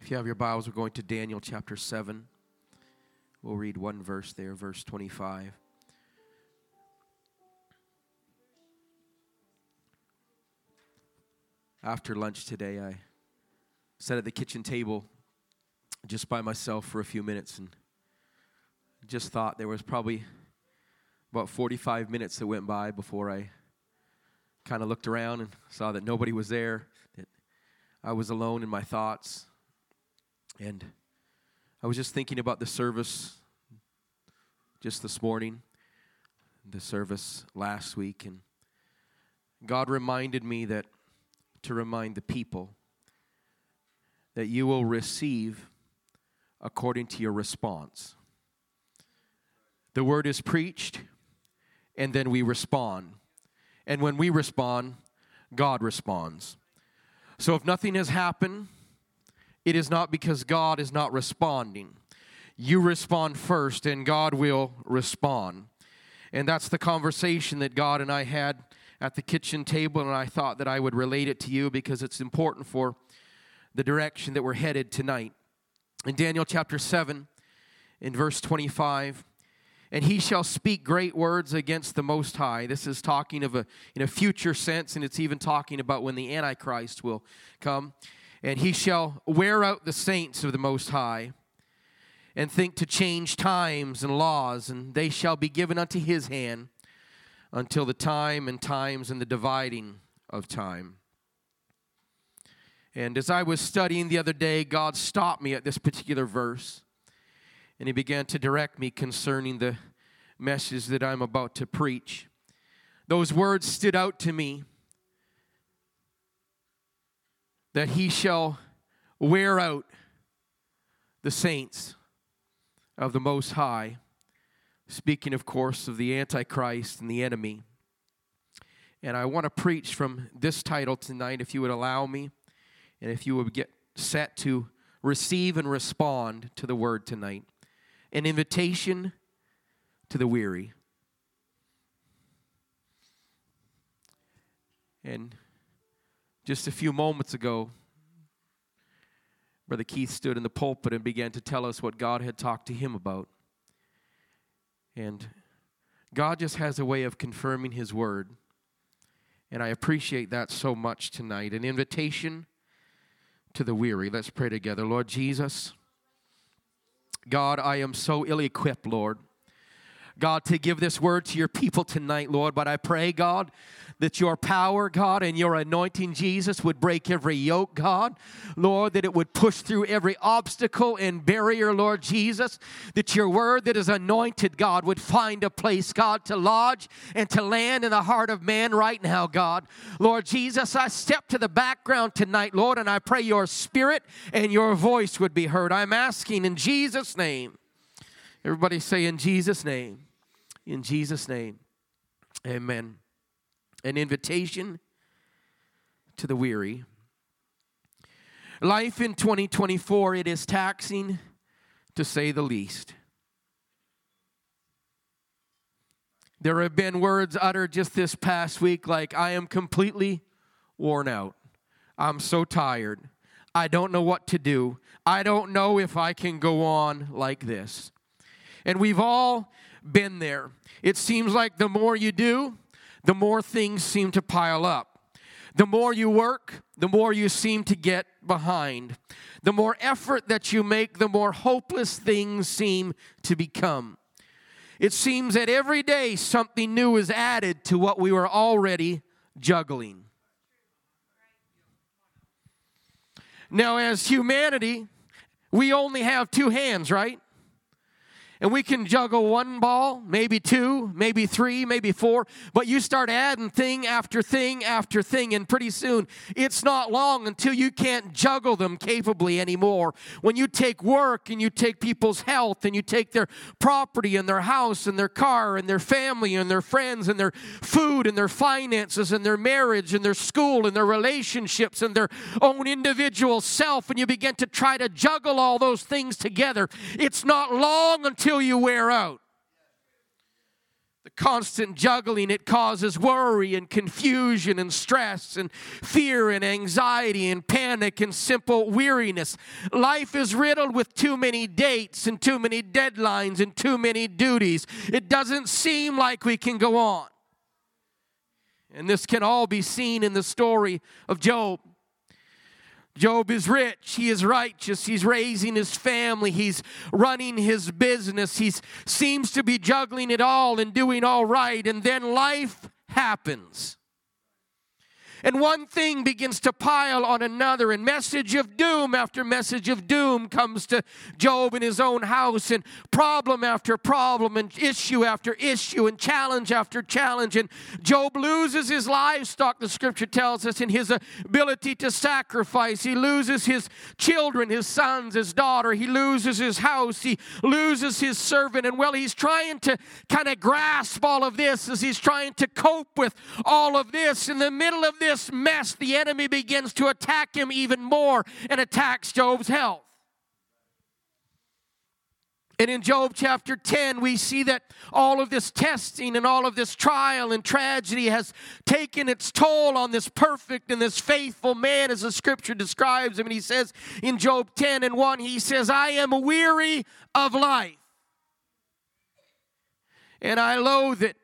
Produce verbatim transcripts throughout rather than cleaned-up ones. If you have your Bibles, we're going to Daniel chapter seven. We'll read one verse there, verse twenty-five. After lunch today, I sat at the kitchen table just by myself for a few minutes and just thought there was probably about forty-five minutes that went by before I kind of looked around and saw that nobody was there, that I was alone in my thoughts. And I was just thinking about the service just this morning, the service last week, and God reminded me that to remind the people that you will receive according to your response. The word is preached, and then we respond. And when we respond, God responds. So if nothing has happened, it is not because God is not responding. You respond first, and God will respond. And that's the conversation that God and I had at the kitchen table, and I thought that I would relate it to you because it's important for the direction that we're headed tonight. In Daniel chapter seven, in verse twenty-five, and he shall speak great words against the Most High. This is talking of a in a future sense, and it's even talking about when the Antichrist will come. And he shall wear out the saints of the Most High, and think to change times and laws, and they shall be given unto his hand, until the time and times and the dividing of time. And as I was studying the other day, God stopped me at this particular verse, and he began to direct me concerning the message that I'm about to preach. Those words stood out to me, that he shall wear out the saints of the Most High. Speaking, of course, of the Antichrist and the enemy. And I want to preach from this title tonight, if you would allow me, and if you would get set to receive and respond to the word tonight. An invitation to the weary. And just a few moments ago, Brother Keith stood in the pulpit and began to tell us what God had talked to him about. And God just has a way of confirming his word. And I appreciate that so much tonight. An invitation to the weary. Let's pray together. Lord Jesus, God, I am so ill-equipped, Lord, God, to give this word to your people tonight, Lord. But I pray, God, that your power, God, and your anointing, Jesus, would break every yoke, God. Lord, that it would push through every obstacle and barrier, Lord Jesus. That your word that is anointed, God, would find a place, God, to lodge and to land in the heart of man right now, God. Lord Jesus, I step to the background tonight, Lord, and I pray your spirit and your voice would be heard. I'm asking in Jesus' name. Everybody say, in Jesus' name. In Jesus' name, amen. An invitation to the weary. Life in twenty twenty-four, it is taxing to say the least. There have been words uttered just this past week like, I am completely worn out. I'm so tired. I don't know what to do. I don't know if I can go on like this. And we've all been there. It seems like the more you do, the more things seem to pile up. The more you work, the more you seem to get behind. The more effort that you make, the more hopeless things seem to become. It seems that every day something new is added to what we were already juggling. Now, as humanity, we only have two hands, right? And we can juggle one ball, maybe two, maybe three, maybe four. But you start adding thing after thing after thing. And pretty soon, it's not long until you can't juggle them capably anymore. When you take work and you take people's health and you take their property and their house and their car and their family and their friends and their food and their finances and their marriage and their school and their relationships and their own individual self. And you begin to try to juggle all those things together. It's not long until you wear out. The constant juggling, it causes worry and confusion and stress and fear and anxiety and panic and simple weariness. Life is riddled with too many dates and too many deadlines and too many duties. It doesn't seem like we can go on. And this can all be seen in the story of Job. Job is rich, he is righteous, he's raising his family, he's running his business, he seems to be juggling it all and doing all right, and then life happens. And one thing begins to pile on another, and message of doom after message of doom comes to Job in his own house, and problem after problem, and issue after issue, and challenge after challenge. And Job loses his livestock, the scripture tells us, and his ability to sacrifice. He loses his children, his sons, his daughter. He loses his house. He loses his servant. And well, he's trying to kind of grasp all of this as he's trying to cope with all of this. In the middle of this, This mess, the enemy begins to attack him even more and attacks Job's health. And in Job chapter ten, we see that all of this testing and all of this trial and tragedy has taken its toll on this perfect and this faithful man, as the scripture describes him. And he says in Job ten and one, he says, "I am weary of life, and I loathe it.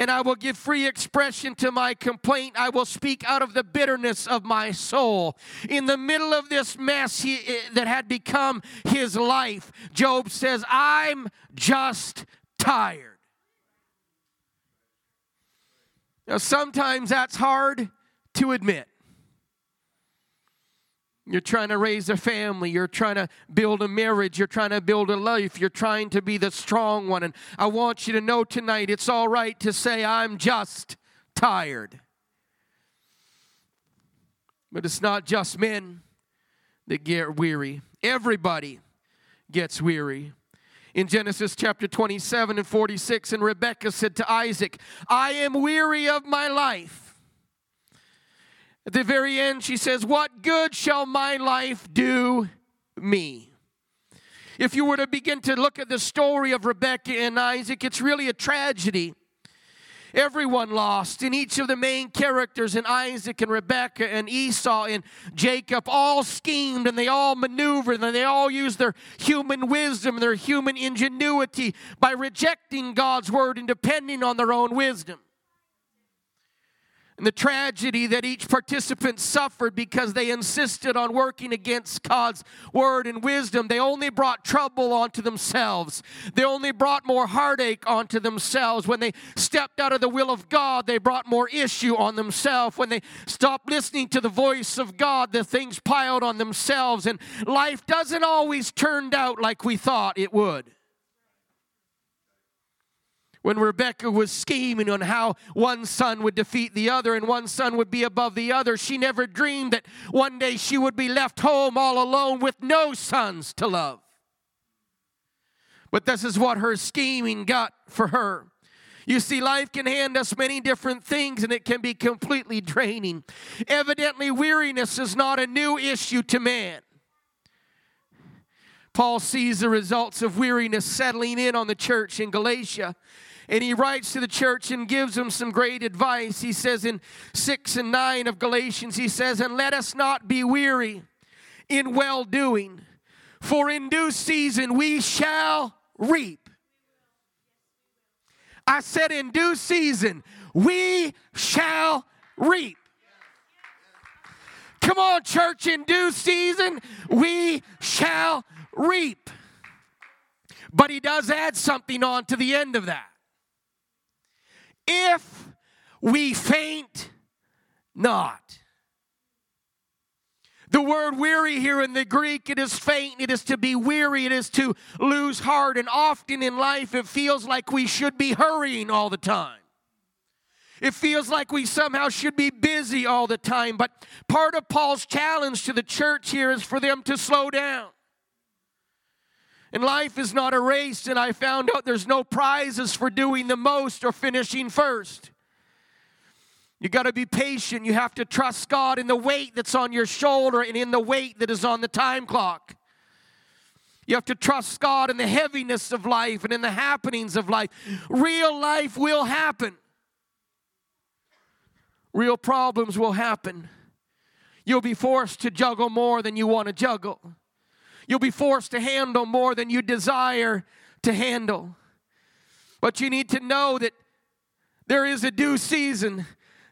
And I will give free expression to my complaint. I will speak out of the bitterness of my soul." In the middle of this mess he, that had become his life, Job says, "I'm just tired." Now, sometimes that's hard to admit. You're trying to raise a family. You're trying to build a marriage. You're trying to build a life. You're trying to be the strong one. And I want you to know tonight, it's all right to say, "I'm just tired." But it's not just men that get weary. Everybody gets weary. In Genesis chapter twenty-seven and forty-six, and Rebekah said to Isaac, "I am weary of my life." At the very end, she says, "What good shall my life do me?" If you were to begin to look at the story of Rebekah and Isaac, it's really a tragedy. Everyone lost, and each of the main characters, in Isaac and Rebekah and Esau and Jacob, all schemed, and they all maneuvered, and they all used their human wisdom, their human ingenuity, by rejecting God's word and depending on their own wisdom. And the tragedy that each participant suffered because they insisted on working against God's word and wisdom. They only brought trouble onto themselves. They only brought more heartache onto themselves. When they stepped out of the will of God, they brought more issue on themselves. When they stopped listening to the voice of God, the things piled on themselves. And life doesn't always turn out like we thought it would. When Rebekah was scheming on how one son would defeat the other and one son would be above the other, she never dreamed that one day she would be left home all alone with no sons to love. But this is what her scheming got for her. You see, life can hand us many different things, and it can be completely draining. Evidently, weariness is not a new issue to man. Paul sees the results of weariness settling in on the church in Galatia. And he writes to the church and gives them some great advice. He says in six and nine of Galatians, he says, "And let us not be weary in well-doing, for in due season we shall reap." I said, in due season we shall reap. Come on, church, in due season we shall reap. But he does add something on to the end of that. If we faint not. The word weary here in the Greek, it is faint, it is to be weary, it is to lose heart. And often in life it feels like we should be hurrying all the time. It feels like we somehow should be busy all the time. But part of Paul's challenge to the church here is for them to slow down. And life is not a race, and I found out there's no prizes for doing the most or finishing first. You got to be patient. You have to trust God in the weight that's on your shoulder and in the weight that is on the time clock. You have to trust God in the heaviness of life and in the happenings of life. Real life will happen. Real problems will happen. You'll be forced to juggle more than you want to juggle. You'll be forced to handle more than you desire to handle. But you need to know that there is a due season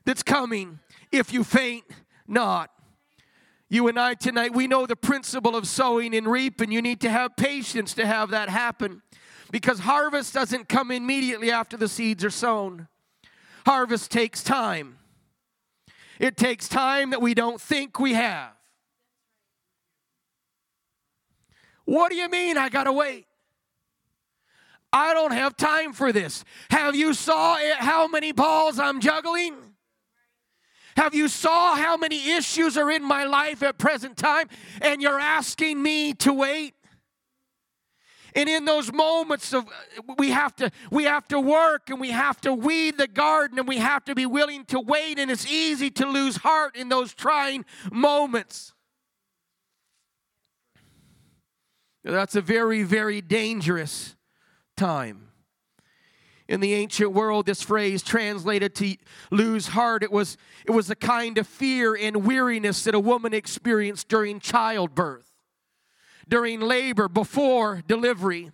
that's coming if you faint not. You and I tonight, we know the principle of sowing and reaping. You need to have patience to have that happen, because harvest doesn't come immediately after the seeds are sown. Harvest takes time. It takes time that we don't think we have. What do you mean I gotta wait? I don't have time for this. Have you saw it, how many balls I'm juggling? Have you saw how many issues are in my life at present time? And you're asking me to wait? And in those moments of we have to we have to work and we have to weed the garden and we have to be willing to wait, and it's easy to lose heart in those trying moments. That's a very, very dangerous time. In the ancient world, this phrase translated to lose heart, it was it was the kind of fear and weariness that a woman experienced during childbirth, during labor, before delivery.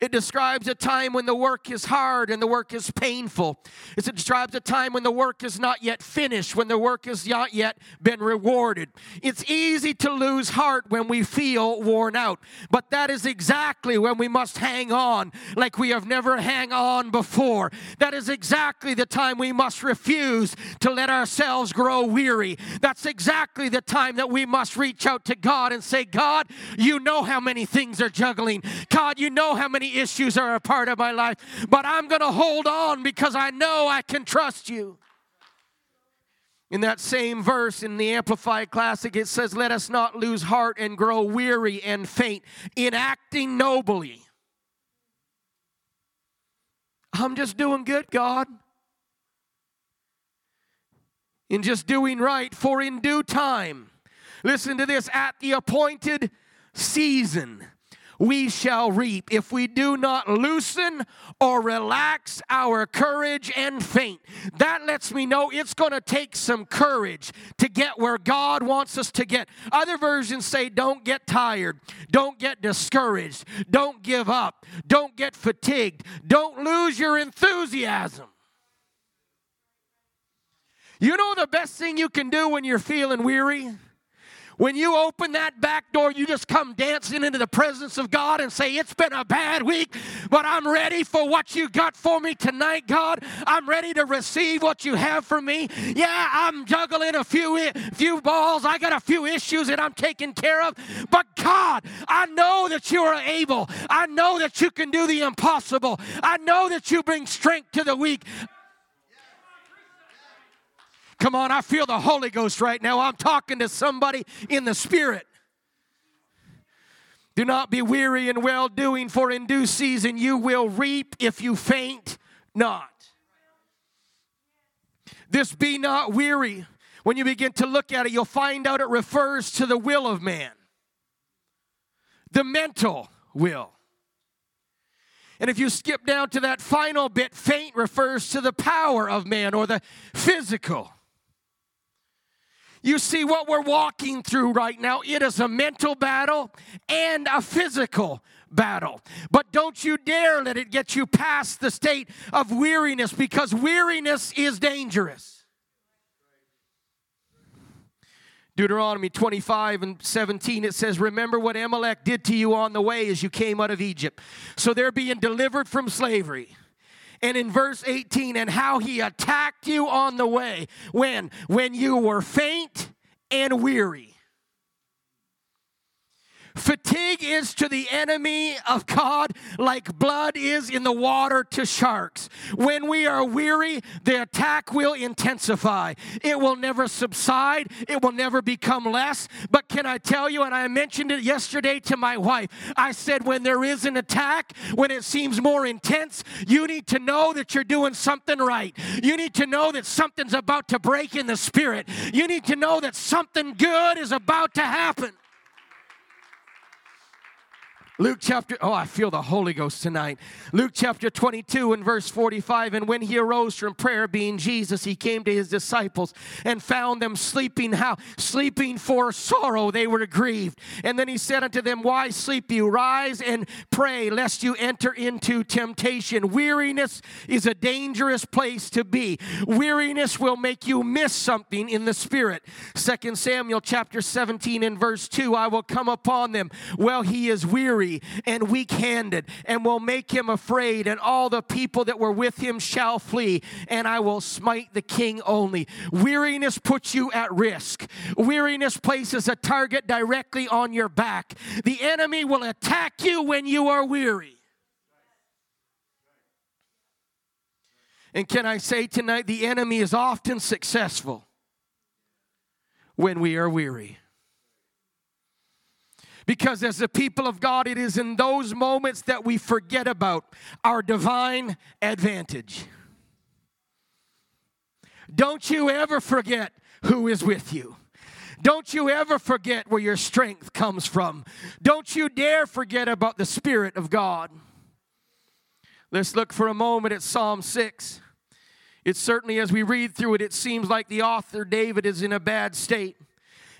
It describes a time when the work is hard and the work is painful. It describes a time when the work is not yet finished, when the work has not yet been rewarded. It's easy to lose heart when we feel worn out, but that is exactly when we must hang on like we have never hang on before. That is exactly the time we must refuse to let ourselves grow weary. That's exactly the time that we must reach out to God and say, God, you know how many things are juggling. God, you know how many issues are a part of my life, but I'm going to hold on because I know I can trust you. In that same verse in the Amplified Classic, it says, let us not lose heart and grow weary and faint in acting nobly. I'm just doing good, God. In just doing right, for in due time, listen to this, at the appointed season, we shall reap if we do not loosen or relax our courage and faint. That lets me know it's going to take some courage to get where God wants us to get. Other versions say don't get tired, don't get discouraged, don't give up, don't get fatigued, don't lose your enthusiasm. You know the best thing you can do when you're feeling weary? When you open that back door, you just come dancing into the presence of God and say, it's been a bad week, but I'm ready for what you got for me tonight, God. I'm ready to receive what you have for me. Yeah, I'm juggling a few, I- few balls. I got a few issues that I'm taking care of. But God, I know that you are able. I know that you can do the impossible. I know that you bring strength to the weak. Come on, I feel the Holy Ghost right now. I'm talking to somebody in the Spirit. Do not be weary in well-doing, for in due season you will reap if you faint not. This be not weary. When you begin to look at it, you'll find out it refers to the will of man, the mental will. And if you skip down to that final bit, faint refers to the power of man or the physical. You see, what we're walking through right now, it is a mental battle and a physical battle. But don't you dare let it get you past the state of weariness, because weariness is dangerous. Deuteronomy twenty-five and seventeen, it says, remember what Amalek did to you on the way as you came out of Egypt. So they're being delivered from slavery. And in verse eighteen, and how he attacked you on the way when when you were faint and weary. Fatigue is to the enemy of God like blood is in the water to sharks. When we are weary, the attack will intensify. It will never subside. It will never become less. But can I tell you, and I mentioned it yesterday to my wife, I said when there is an attack, when it seems more intense, you need to know that you're doing something right. You need to know that something's about to break in the spirit. You need to know that something good is about to happen. Luke chapter, oh, I feel the Holy Ghost tonight. Luke chapter twenty-two and verse forty-five, and when he arose from prayer, being Jesus, he came to his disciples and found them sleeping. How? Sleeping for sorrow. They were grieved. And then he said unto them, why sleep you? Rise and pray, lest you enter into temptation. Weariness is a dangerous place to be. Weariness will make you miss something in the spirit. Second Samuel chapter seventeen and verse two, I will come upon them while he is weary and weak-handed, and will make him afraid, and all the people that were with him shall flee, and I will smite the king only. Weariness puts you at risk. Weariness places a target directly on your back. The enemy will attack you when you are weary. And can I say tonight, the enemy is often successful when we are weary. Because as the people of God, it is in those moments that we forget about our divine advantage. Don't you ever forget who is with you. Don't you ever forget where your strength comes from. Don't you dare forget about the Spirit of God. Let's look for a moment at Psalm six. It certainly, as we read through it, it seems like the author David is in a bad state.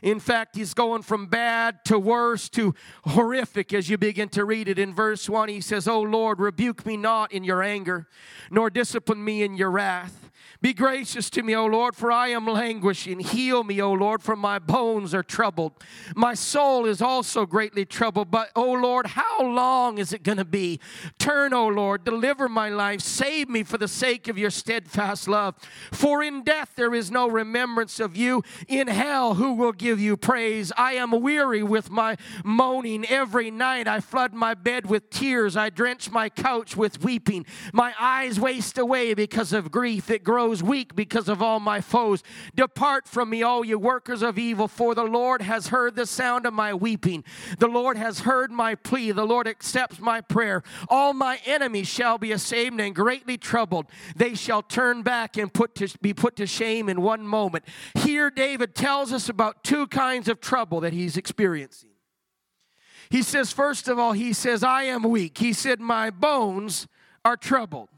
In fact, he's going from bad to worse to horrific as you begin to read it. In verse one, he says, O Lord, rebuke me not in your anger, nor discipline me in your wrath. Be gracious to me, O Lord, for I am languishing. Heal me, O Lord, for my bones are troubled. My soul is also greatly troubled. But, O Lord, how long is it going to be? Turn, O Lord, deliver my life. Save me for the sake of your steadfast love. For in death there is no remembrance of you. In hell, who will give you praise? I am weary with my moaning every night. I flood my bed with tears. I drench my couch with weeping. My eyes waste away because of grief. It grows weak because of all my foes. Depart from me, all you workers of evil, for the Lord has heard the sound of my weeping. The Lord has heard my plea. The Lord accepts my prayer. All my enemies shall be ashamed and greatly troubled. They shall turn back and put to, be put to shame in one moment. Here David tells us about two kinds of trouble that he's experiencing. He says, first of all, he says, I am weak. He said, my bones are troubled.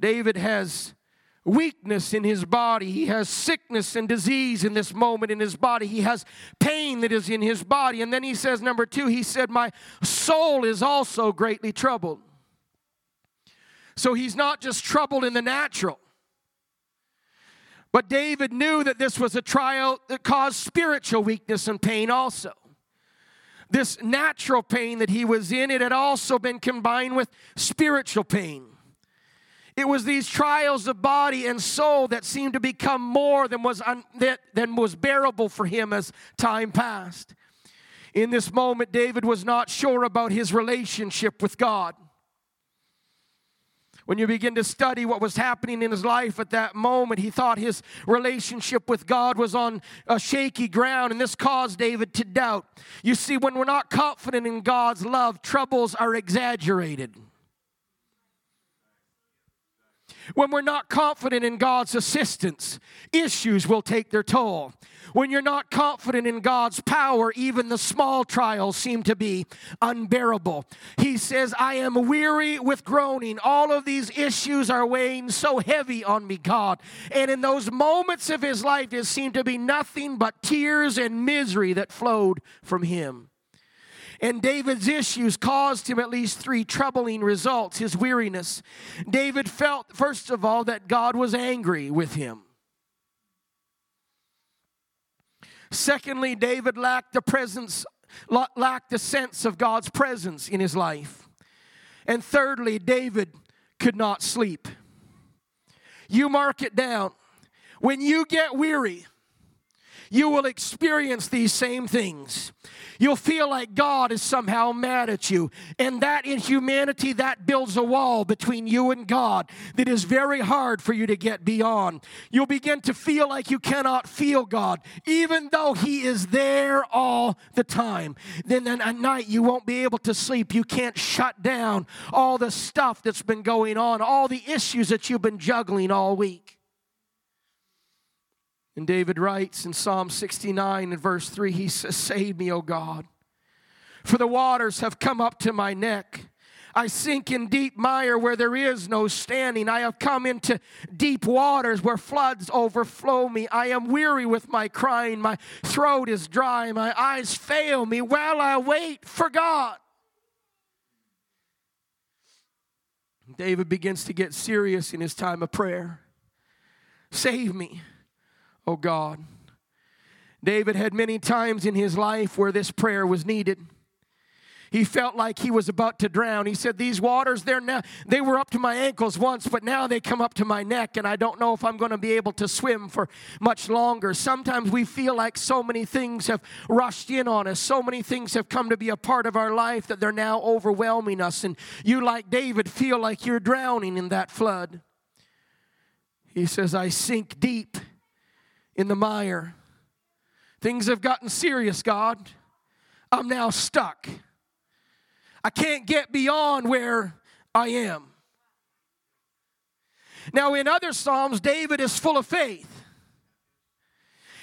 David has weakness in his body. He has sickness and disease in this moment in his body. He has pain that is in his body. And then he says, number two, he said, my soul is also greatly troubled. So he's not just troubled in the natural. But David knew that this was a trial that caused spiritual weakness and pain also. This natural pain that he was in, it had also been combined with spiritual pain. It was these trials of body and soul that seemed to become more than was, un- that, than was bearable for him as time passed. In this moment, David was not sure about his relationship with God. When you begin to study what was happening in his life at that moment, he thought his relationship with God was on a shaky ground, and this caused David to doubt. You see, when we're not confident in God's love, troubles are exaggerated. When we're not confident in God's assistance, issues will take their toll. When you're not confident in God's power, even the small trials seem to be unbearable. He says, I am weary with groaning. All of these issues are weighing so heavy on me, God. And in those moments of his life, it seemed to be nothing but tears and misery that flowed from him. And David's issues caused him at least three troubling results, his weariness. David felt, first of all, that God was angry with him. Secondly, David lacked the presence, lacked the sense of God's presence in his life. And thirdly, David could not sleep. You mark it down. When you get weary, you will experience these same things. You'll feel like God is somehow mad at you. And that in humanity, that builds a wall between you and God that is very hard for you to get beyond. You'll begin to feel like you cannot feel God, even though He is there all the time. Then, then at night, you won't be able to sleep. You can't shut down all the stuff that's been going on, all the issues that you've been juggling all week. And David writes in Psalm sixty-nine and verse three, he says, save me, O God, for the waters have come up to my neck. I sink in deep mire where there is no standing. I have come into deep waters where floods overflow me. I am weary with my crying. My throat is dry. My eyes fail me while I wait for God. David begins to get serious in his time of prayer. Save me, O God. David had many times in his life where this prayer was needed. He felt like he was about to drown. He said, these waters, they're now, they were up to my ankles once, but now they come up to my neck, and I don't know if I'm going to be able to swim for much longer. Sometimes we feel like so many things have rushed in on us. So many things have come to be a part of our life that they're now overwhelming us. And you, like David, feel like you're drowning in that flood. He says, I sink deep in the mire. Things have gotten serious, God. I'm now stuck. I can't get beyond where I am. Now, in other Psalms, David is full of faith.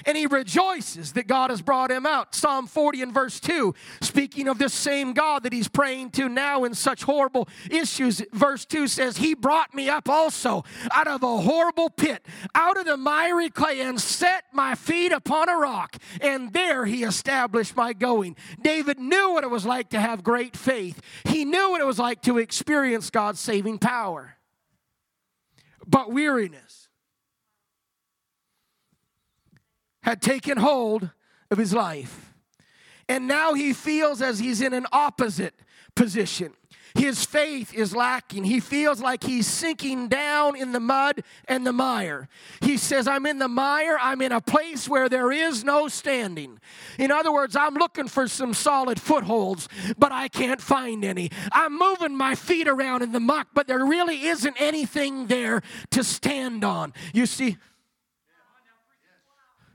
And he rejoices that God has brought him out. Psalm forty and verse two, speaking of this same God that he's praying to now in such horrible issues, verse two says, He brought me up also out of a horrible pit, out of the miry clay, and set my feet upon a rock, and there He established my going. David knew what it was like to have great faith. He knew what it was like to experience God's saving power. But weariness had taken hold of his life. And now he feels as he's in an opposite position. His faith is lacking. He feels like he's sinking down in the mud and the mire. He says, I'm in the mire. I'm in a place where there is no standing. In other words, I'm looking for some solid footholds, but I can't find any. I'm moving my feet around in the muck, but there really isn't anything there to stand on. You see,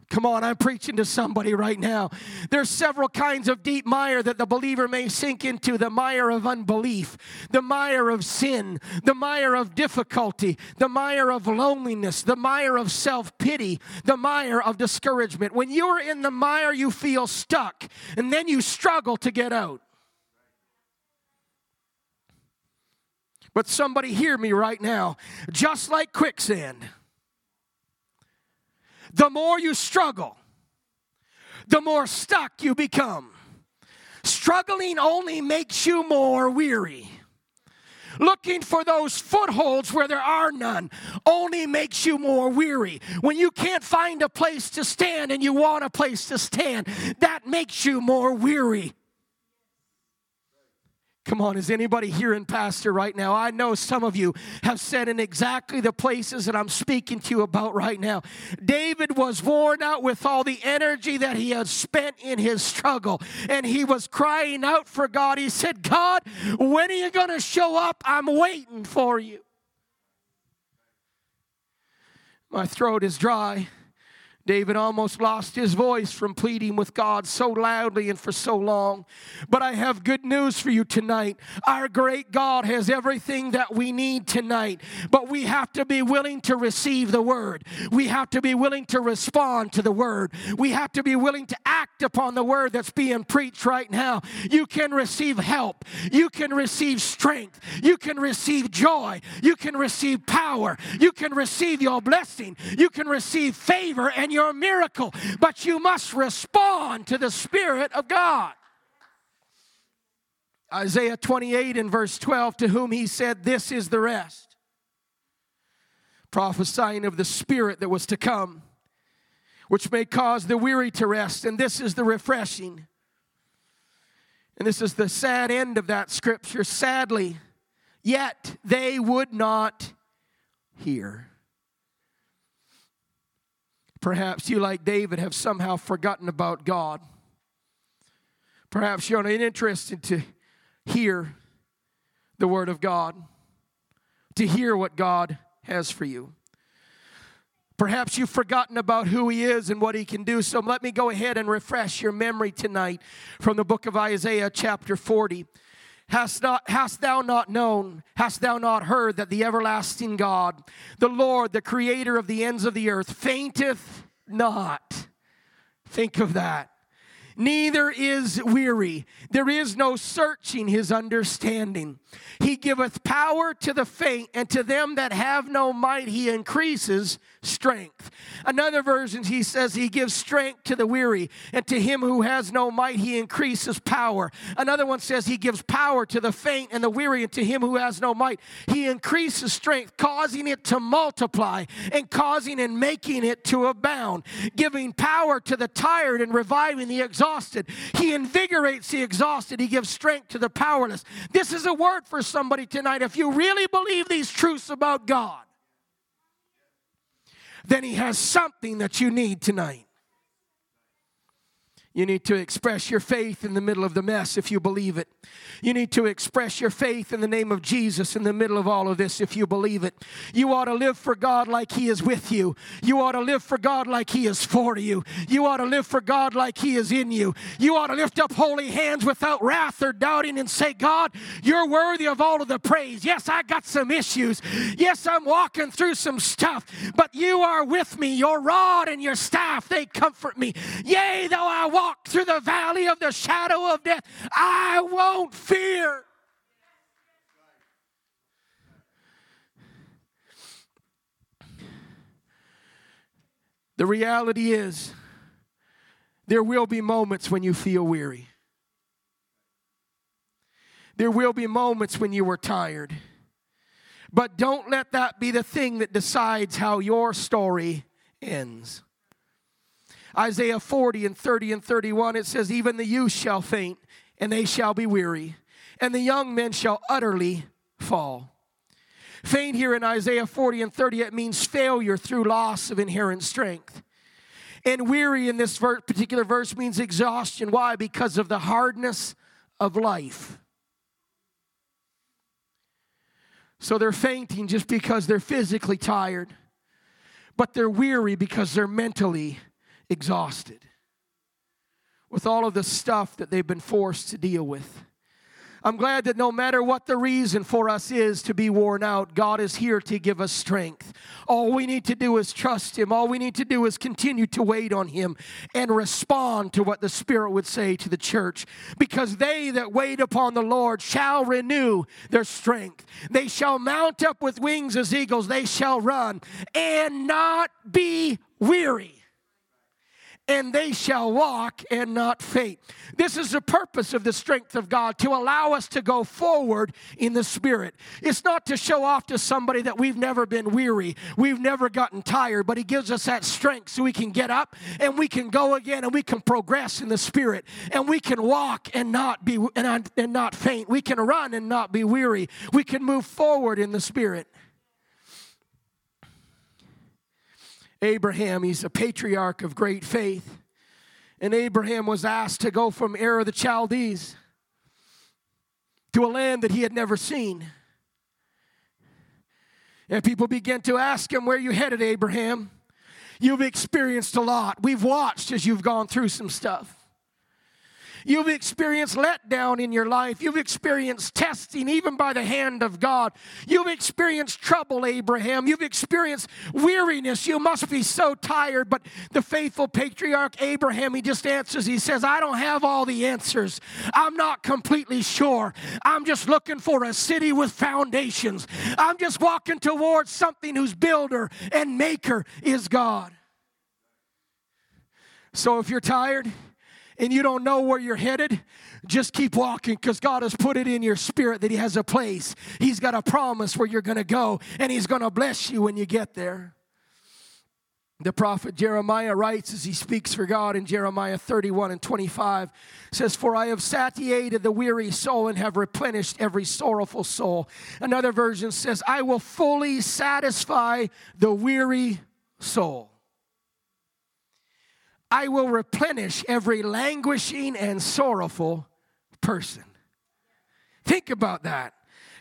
come on, I'm preaching to somebody right now. There's several kinds of deep mire that the believer may sink into. The mire of unbelief, the mire of sin, the mire of difficulty, the mire of loneliness, the mire of self-pity, the mire of discouragement. When you're in the mire, you feel stuck, and then you struggle to get out. But somebody hear me right now. Just like quicksand, the more you struggle, the more stuck you become. Struggling only makes you more weary. Looking for those footholds where there are none only makes you more weary. When you can't find a place to stand and you want a place to stand, that makes you more weary. Come on, is anybody hearing Pastor right now? I know some of you have said in exactly the places that I'm speaking to you about right now. David was worn out with all the energy that he had spent in his struggle, and he was crying out for God. He said, God, when are you going to show up? I'm waiting for you. My throat is dry. David almost lost his voice from pleading with God so loudly and for so long. But I have good news for you tonight. Our great God has everything that we need tonight. But we have to be willing to receive the word. We have to be willing to respond to the word. We have to be willing to act upon the word that's being preached right now. You can receive help. You can receive strength. You can receive joy. You can receive power. You can receive your blessing. You can receive favor and your miracle, but you must respond to the Spirit of God. Isaiah twenty-eight and verse twelve, to whom He said, this is the rest, prophesying of the Spirit that was to come, which may cause the weary to rest, and this is the refreshing. And this is the sad end of that scripture. Sadly, yet they would not hear. Perhaps you, like David, have somehow forgotten about God. Perhaps you're not interested to hear the word of God, to hear what God has for you. Perhaps you've forgotten about who He is and what He can do. So let me go ahead and refresh your memory tonight from the book of Isaiah chapter forty. Hast, not, hast thou not known, hast thou not heard that the everlasting God, the Lord, the creator of the ends of the earth, fainteth not? Think of that. neither is weary. There is no searching his understanding. He giveth power to the faint, and to them that have no might he increases strength. Another version, he says, he gives strength to the weary, and to him who has no might he increases power. Another one says he gives power to the faint and the weary, and to him who has no might he increases strength, causing it to multiply and causing and making it to abound, giving power to the tired and reviving the exhausted. He invigorates the exhausted. He gives strength to the powerless. This is a word for somebody tonight. If you really believe these truths about God, then he has something that you need tonight. You need to express your faith in the middle of the mess if you believe it. You need to express your faith in the name of Jesus in the middle of all of this if you believe it. You ought to live for God like he is with you. You ought to live for God like he is for you. You ought to live for God like he is in you. You ought to lift up holy hands without wrath or doubting and say, God, you're worthy of all of the praise. Yes, I got some issues. Yes, I'm walking through some stuff, but you are with me. Your rod and your staff, they comfort me. Yea, though I walk through the valley of the shadow of death, I won't fear. The reality is, there will be moments when you feel weary. There will be moments when you are tired. But don't let that be the thing that decides how your story ends. Isaiah forty and thirty and thirty-one, it says, even the youth shall faint, and they shall be weary, and the young men shall utterly fall. Faint here in Isaiah forty and thirty, it means failure through loss of inherent strength. And weary in this ver- particular verse means exhaustion. Why? Because of the hardness of life. So they're fainting just because they're physically tired, but they're weary because they're mentally tired. Exhausted with all of the stuff that they've been forced to deal with. I'm glad that no matter what the reason for us is to be worn out, God is here to give us strength. All we need to do is trust him. All we need to do is continue to wait on him and respond to what the Spirit would say to the church. Because they that wait upon the Lord shall renew their strength. They shall mount up with wings as eagles. They shall run and not be weary. And they shall walk and not faint. This is the purpose of the strength of God, to allow us to go forward in the Spirit. It's not to show off to somebody that we've never been weary, we've never gotten tired, but he gives us that strength so we can get up and we can go again and we can progress in the Spirit. And we can walk and not be and, and not faint. We can run and not be weary. We can move forward in the Spirit. Abraham, he's a patriarch of great faith. And Abraham was asked to go from Ur of the Chaldees to a land that he had never seen. And people began to ask him, where are you headed, Abraham? You've experienced a lot. We've watched as you've gone through some stuff. You've experienced letdown in your life. You've experienced testing, even by the hand of God. You've experienced trouble, Abraham. You've experienced weariness. You must be so tired. But the faithful patriarch Abraham, he just answers. He says, I don't have all the answers. I'm not completely sure. I'm just looking for a city with foundations. I'm just walking towards something whose builder and maker is God. So if you're tired and you don't know where you're headed, just keep walking, because God has put it in your spirit that he has a place. He's got a promise where you're going to go, and he's going to bless you when you get there. The prophet Jeremiah writes as he speaks for God in Jeremiah thirty-one and twenty-five, says, for I have satiated the weary soul and have replenished every sorrowful soul. Another version says, I will fully satisfy the weary soul. I will replenish every languishing and sorrowful person. Think about that.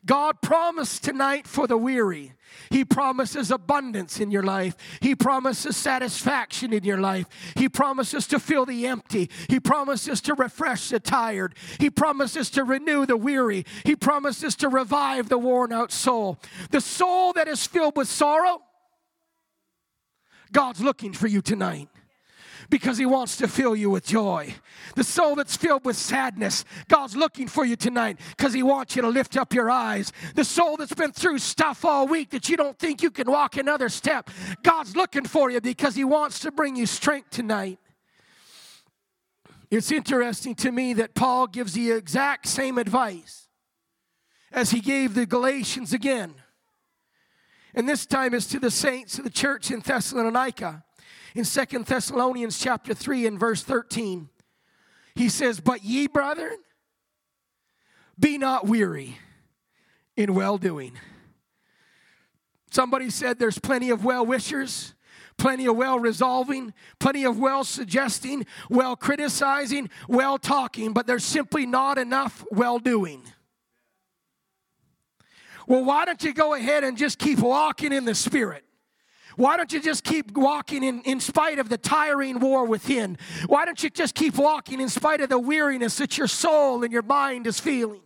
God promised tonight for the weary. He promises abundance in your life. He promises satisfaction in your life. He promises to fill the empty. He promises to refresh the tired. He promises to renew the weary. He promises to revive the worn out soul. The soul that is filled with sorrow, God's looking for you tonight. because he wants to fill you with joy. The soul that's filled with sadness, God's looking for you tonight because he wants you to lift up your eyes. The soul that's been through stuff all week that you don't think you can walk another step, God's looking for you because he wants to bring you strength tonight. It's interesting to me that Paul gives the exact same advice as he gave the Galatians again. And this time it's to the saints of the church in Thessalonica. In Second Thessalonians chapter three and verse thirteen, he says, "But ye, brethren, be not weary in well-doing." Somebody said there's plenty of well-wishers, plenty of well-resolving, plenty of well-suggesting, well-criticizing, well-talking, but there's simply not enough well-doing. Well, why don't you go ahead and just keep walking in the Spirit? Why don't you just keep walking in, in spite of the tiring war within? Why don't you just keep walking in spite of the weariness that your soul and your mind is feeling?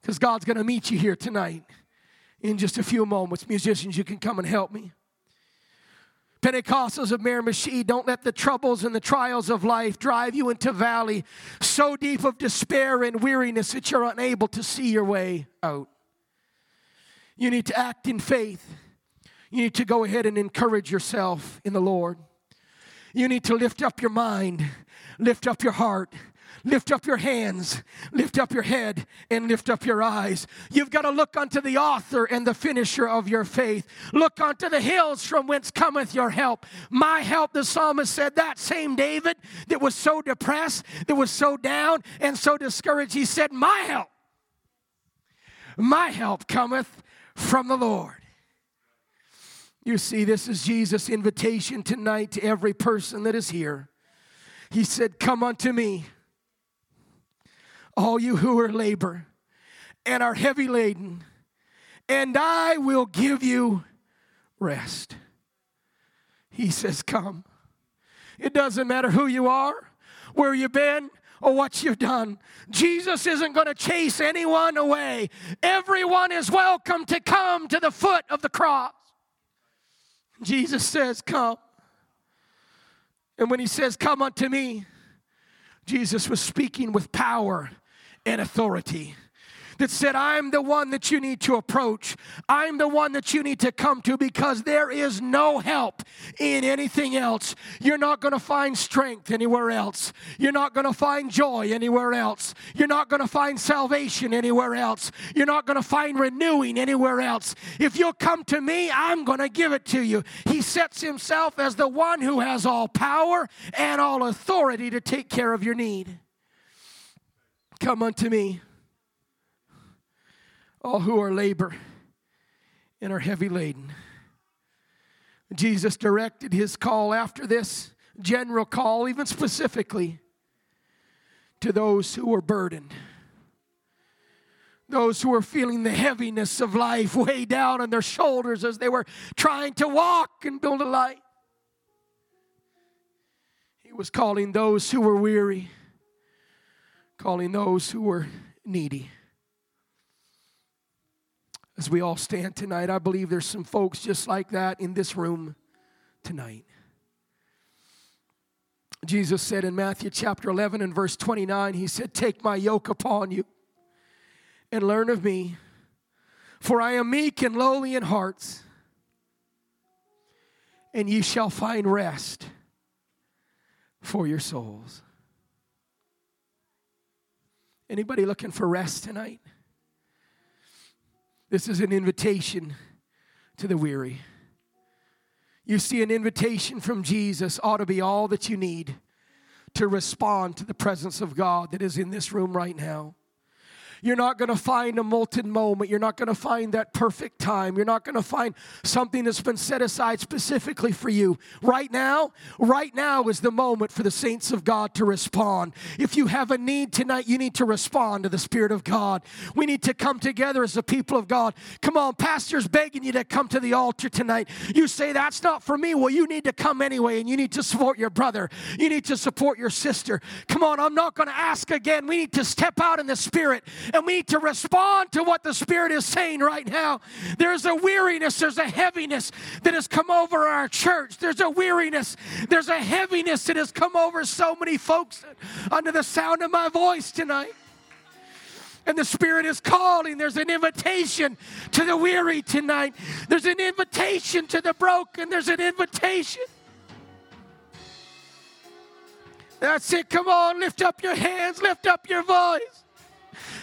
Because God's going to meet you here tonight in just a few moments. Musicians, you can come and help me. Pentecostals of Miramichi, don't let the troubles and the trials of life drive you into a valley so deep of despair and weariness that you're unable to see your way out. You need to act in faith. You need to go ahead and encourage yourself in the Lord. You need to lift up your mind, lift up your heart, lift up your hands, lift up your head, and lift up your eyes. You've got to look unto the author and the finisher of your faith. Look unto the hills from whence cometh your help. My help, the psalmist said, that same David that was so depressed, that was so down and so discouraged, he said, my help, my help cometh from the Lord. You see, this is Jesus' invitation tonight to every person that is here. He said, come unto me, all you who are labor and are heavy laden, and I will give you rest. He says, come. It doesn't matter who you are, where you've been, or what you've done. Jesus isn't going to chase anyone away. Everyone is welcome to come to the foot of the cross. Jesus says, come. And when he says, come unto me, Jesus was speaking with power and authority that said, I'm the one that you need to approach. I'm the one that you need to come to because there is no help in anything else. You're not going to find strength anywhere else. You're not going to find joy anywhere else. You're not going to find salvation anywhere else. You're not going to find renewing anywhere else. If you'll come to me, I'm going to give it to you. He sets himself as the one who has all power and all authority to take care of your need. Come unto me, all who are labor and are heavy laden. Jesus directed his call after this general call, even specifically, to those who were burdened. Those who were feeling the heaviness of life weigh down on their shoulders as they were trying to walk and build a life. He was calling those who were weary, calling those who were needy. As we all stand tonight, I believe there's some folks just like that in this room tonight. Jesus said in Matthew chapter eleven and verse twenty-nine, he said, take my yoke upon you and learn of me, for I am meek and lowly in hearts, and ye shall find rest for your souls. Anybody looking for rest tonight? This is an invitation to the weary. You see, an invitation from Jesus ought to be all that you need to respond to the presence of God that is in this room right now. You're not going to find a molten moment. You're not going to find that perfect time. You're not going to find something that's been set aside specifically for you. Right now, right now is the moment for the saints of God to respond. If you have a need tonight, you need to respond to the Spirit of God. We need to come together as the people of God. Come on, pastor's begging you to come to the altar tonight. You say, that's not for me. Well, you need to come anyway, and you need to support your brother. You need to support your sister. Come on, I'm not going to ask again. We need to step out in the Spirit and we need to respond to what the Spirit is saying right now. There's a weariness, there's a heaviness that has come over our church. There's a weariness, there's a heaviness that has come over so many folks under the sound of my voice tonight. And the Spirit is calling. There's an invitation to the weary tonight. There's an invitation to the broken. There's an invitation. That's it. Come on, lift up your hands. Lift up your voice.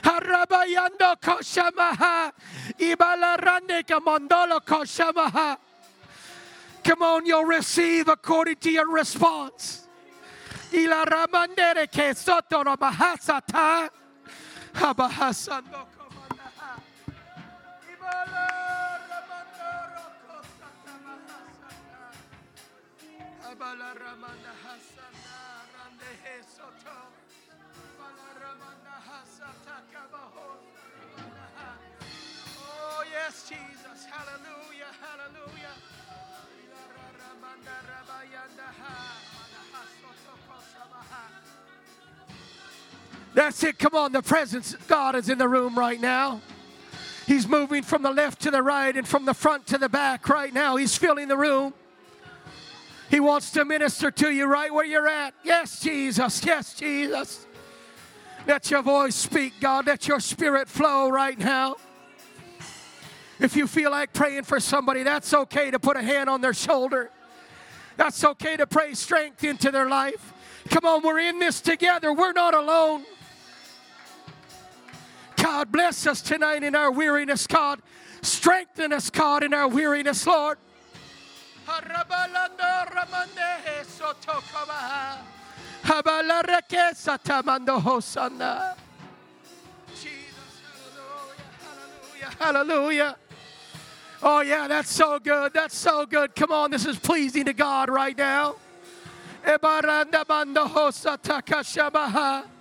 Harabayando koshamaha. Ibalarande kamandolo koshamaha. Come on, you'll receive according to your response. Ilaramandere ke sotoro mahasata. Oh, yes, Jesus. Hallelujah. Hallelujah. That's it. Come on. The presence of God is in the room right now. He's moving from the left to the right and from the front to the back right now. He's filling the room. He wants to minister to you right where you're at. Yes, Jesus. Yes, Jesus. Let your voice speak, God. Let your Spirit flow right now. If you feel like praying for somebody, that's okay to put a hand on their shoulder. That's okay to pray strength into their life. Come on, we're in this together. We're not alone. God, bless us tonight in our weariness, God. Strengthen us, God, in our weariness, Lord. Jesus, hallelujah, hallelujah, hallelujah. Oh, yeah, that's so good. That's so good. Come on, this is pleasing to God right now. Ebaranda bando hosa takashamaha.